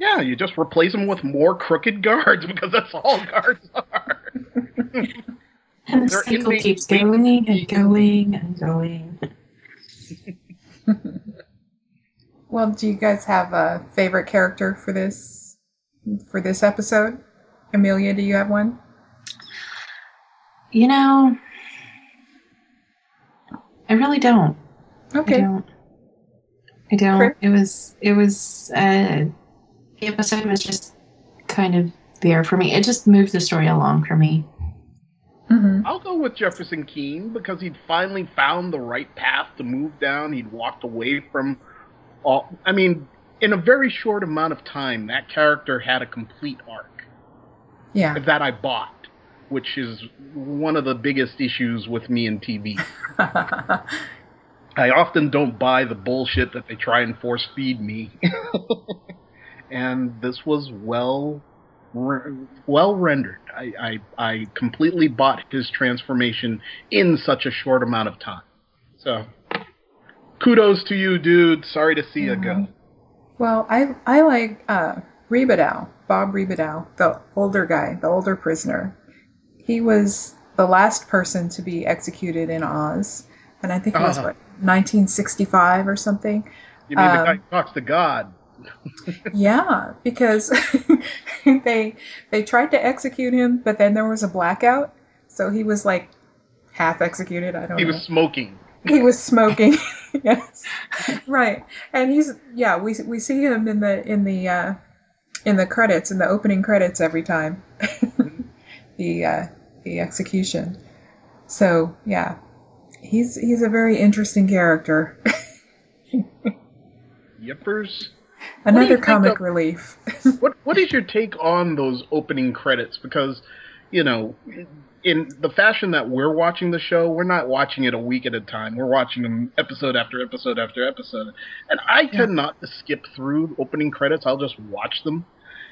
Yeah, you just replace them with more crooked guards because that's all guards are. And the cycle keeps going and going and going. Well, do you guys have a favorite character for this episode? Amelia, do you have one? You know, I really don't. Okay. I don't. Fair. It was the episode was just kind of there for me. It just moved the story along for me. Mm-hmm. I'll go with Jefferson Keene because he'd finally found the right path to move down. He'd walked away from all. I mean, in a very short amount of time, that character had a complete arc. Yeah. That I bought, which is one of the biggest issues with me in TV. I often don't buy the bullshit that they try and force feed me. And this was well rendered. I completely bought his transformation in such a short amount of time. So, kudos to you, dude. Sorry to see you go. Well, I like Reba Dow, Bob Reba Dow, the older guy, the older prisoner. He was the last person to be executed in Oz, and I think it was, 1965 or something. You mean the guy who talks to God. Yeah, because they tried to execute him, but then there was a blackout, so he was like half executed. He was smoking. He was smoking. Yes, right. And he's We see him in the credits, in the opening credits every time. The execution. So yeah, he's a very interesting character. Yippers. Another comic relief. What is your take on those opening credits? Because, you know, in the fashion that we're watching the show, we're not watching it a week at a time. We're watching them episode after episode after episode. And I tend not to skip through opening credits. I'll just watch them.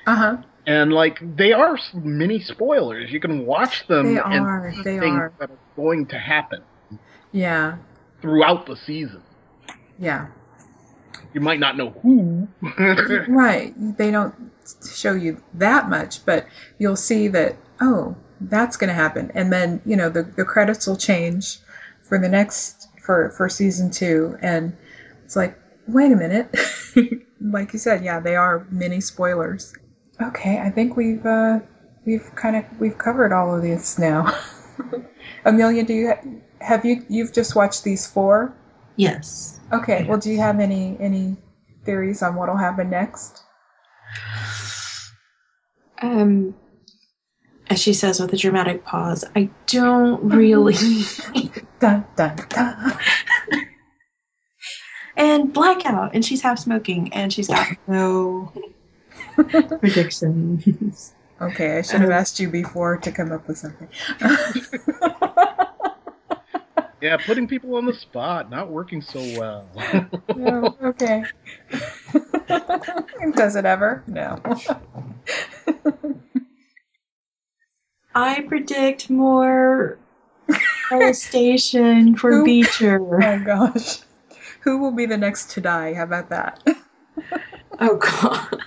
Uh-huh. And, like, they are mini spoilers. You can watch them and see things that are going to happen. Yeah. Throughout the season. Yeah. You might not know who. Right. They don't show you that much, but you'll see that, oh, that's going to happen. And then, you know, the credits will change for the next, for season 2. And it's like, wait a minute. Like you said, yeah, they are mini spoilers. Okay. I think we've covered all of this now. Amelia, do you you've just watched these 4? Yes. Okay, well, do you have any theories on what'll happen next? As she says with a dramatic pause, I don't really. Dun, dun, dun. And blackout, and she's half smoking, and she's got no predictions. Okay, I should have asked you before to come up with something. Yeah, putting people on the spot, not working so well. No, okay. Does it ever? No. I predict more molestation for Beecher. Oh, gosh. Who will be the next to die? How about that? Oh, God.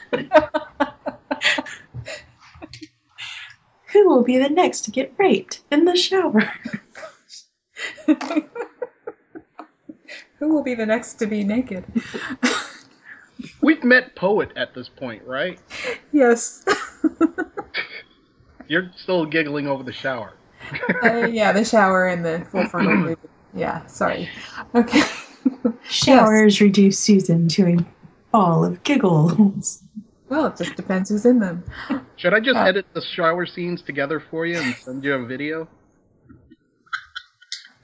Who will be the next to get raped in the shower? Who will be the next to be naked? We've met Poet at this point, right? Yes. You're still giggling over the shower. The shower and the full frontal nudity. Yeah, sorry. Okay. Showers reduce Susan to a ball of giggles. Well, it just depends who's in them. Should I just edit the shower scenes together for you and send you a video?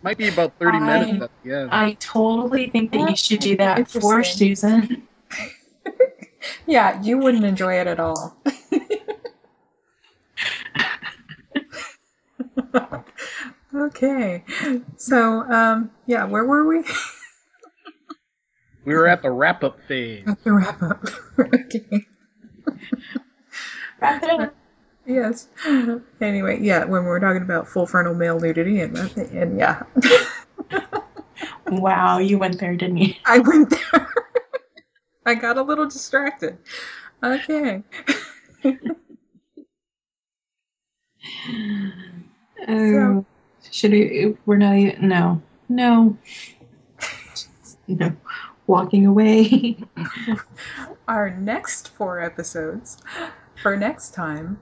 Might be about 30 minutes at the end. I totally think that you should do that for Susan. Yeah, you wouldn't enjoy it at all. Okay. So, where were we? We were at the wrap-up phase. At the wrap-up. Okay. Wrap it up. Yes. Anyway, when we were talking about full frontal male nudity and yeah. Wow, you went there, didn't you? I went there. I got a little distracted. Okay. So, should we? We're not even. No. No. Walking away. Our next four episodes for next time,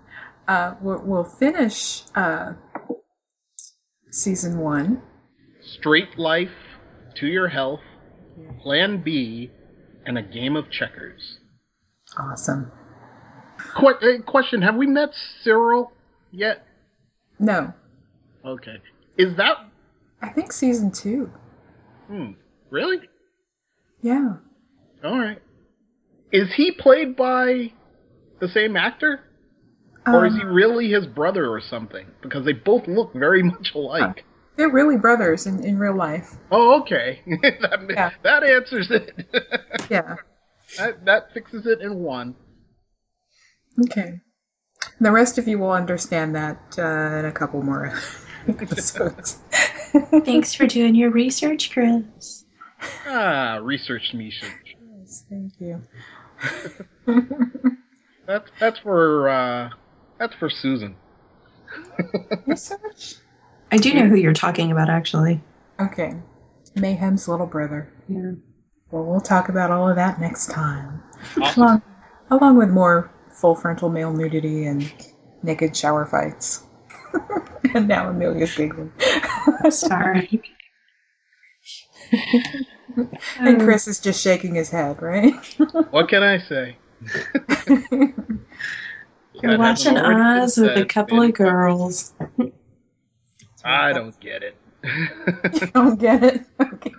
we'll finish season 1. Straight Life, To Your Health, Plan B, and A Game of Checkers. Awesome. Question, have we met Cyril yet? No. Okay. Is that... I think season 2. Really? Yeah. All right. Is he played by the same actor? Or is he really his brother or something? Because they both look very much alike. They're really brothers in real life. Oh, okay. That answers it. Yeah. That fixes it in 1. Okay. The rest of you will understand that in a couple more episodes. Thanks for doing your research, Chris. Research me. Yes, thank you. That's for Susan. Research? I do know who you're talking about, actually. Okay. Mayhem's little brother. Yeah. Well, we'll talk about all of that next time. Awesome. Along with more full frontal male nudity and naked shower fights. And now Amelia's giggling. Sorry. And Chris is just shaking his head, right? What can I say? You're watching Oz with a couple of girls. I don't get it. You don't get it? Okay.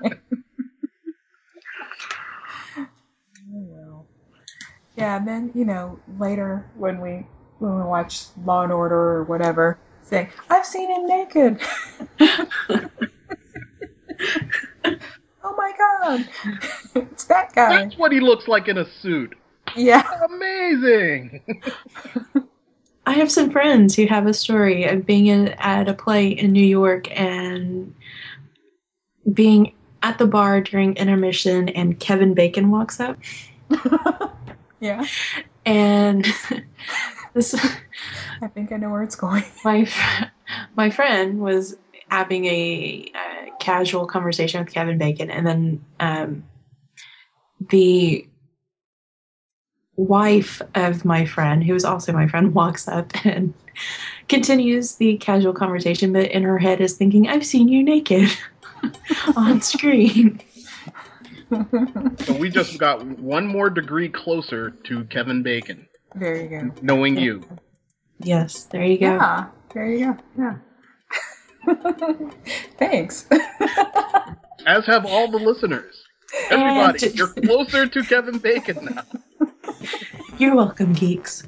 Yeah, and then, later when we watch Law and Order or whatever, say, I've seen him naked. Oh my God. It's that guy. That's what he looks like in a suit. Yeah. Amazing. I have some friends who have a story of being at a play in New York and being at the bar during intermission and Kevin Bacon walks up. Yeah. And this I think I know where it's going. My friend was having a casual conversation with Kevin Bacon, and then the wife of my friend, who was also my friend, walks up and continues the casual conversation, but in her head is thinking, I've seen you naked on screen. So we just got one more degree closer to Kevin Bacon. There you go. Knowing you. Yes, there you go. Yeah, there you go. Yeah. Thanks. As have all the listeners. Everybody, you're closer to Kevin Bacon now. You're welcome, geeks.